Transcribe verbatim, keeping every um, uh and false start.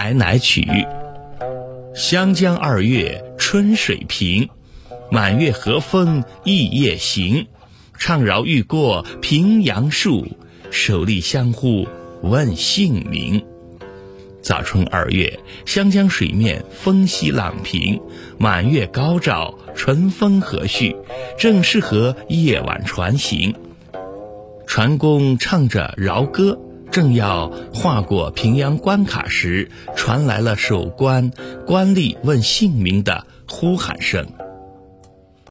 白乃曲》。湘江二月春水平，满月和风一夜行。怅饶欲过平阳树，守立相互问姓名。早春二月，湘江水面风息朗平，满月高照，春风和煦，正适合夜晚船行。船工唱着饶歌，正要划过平阳关卡时，传来了守关官吏问姓名的呼喊声。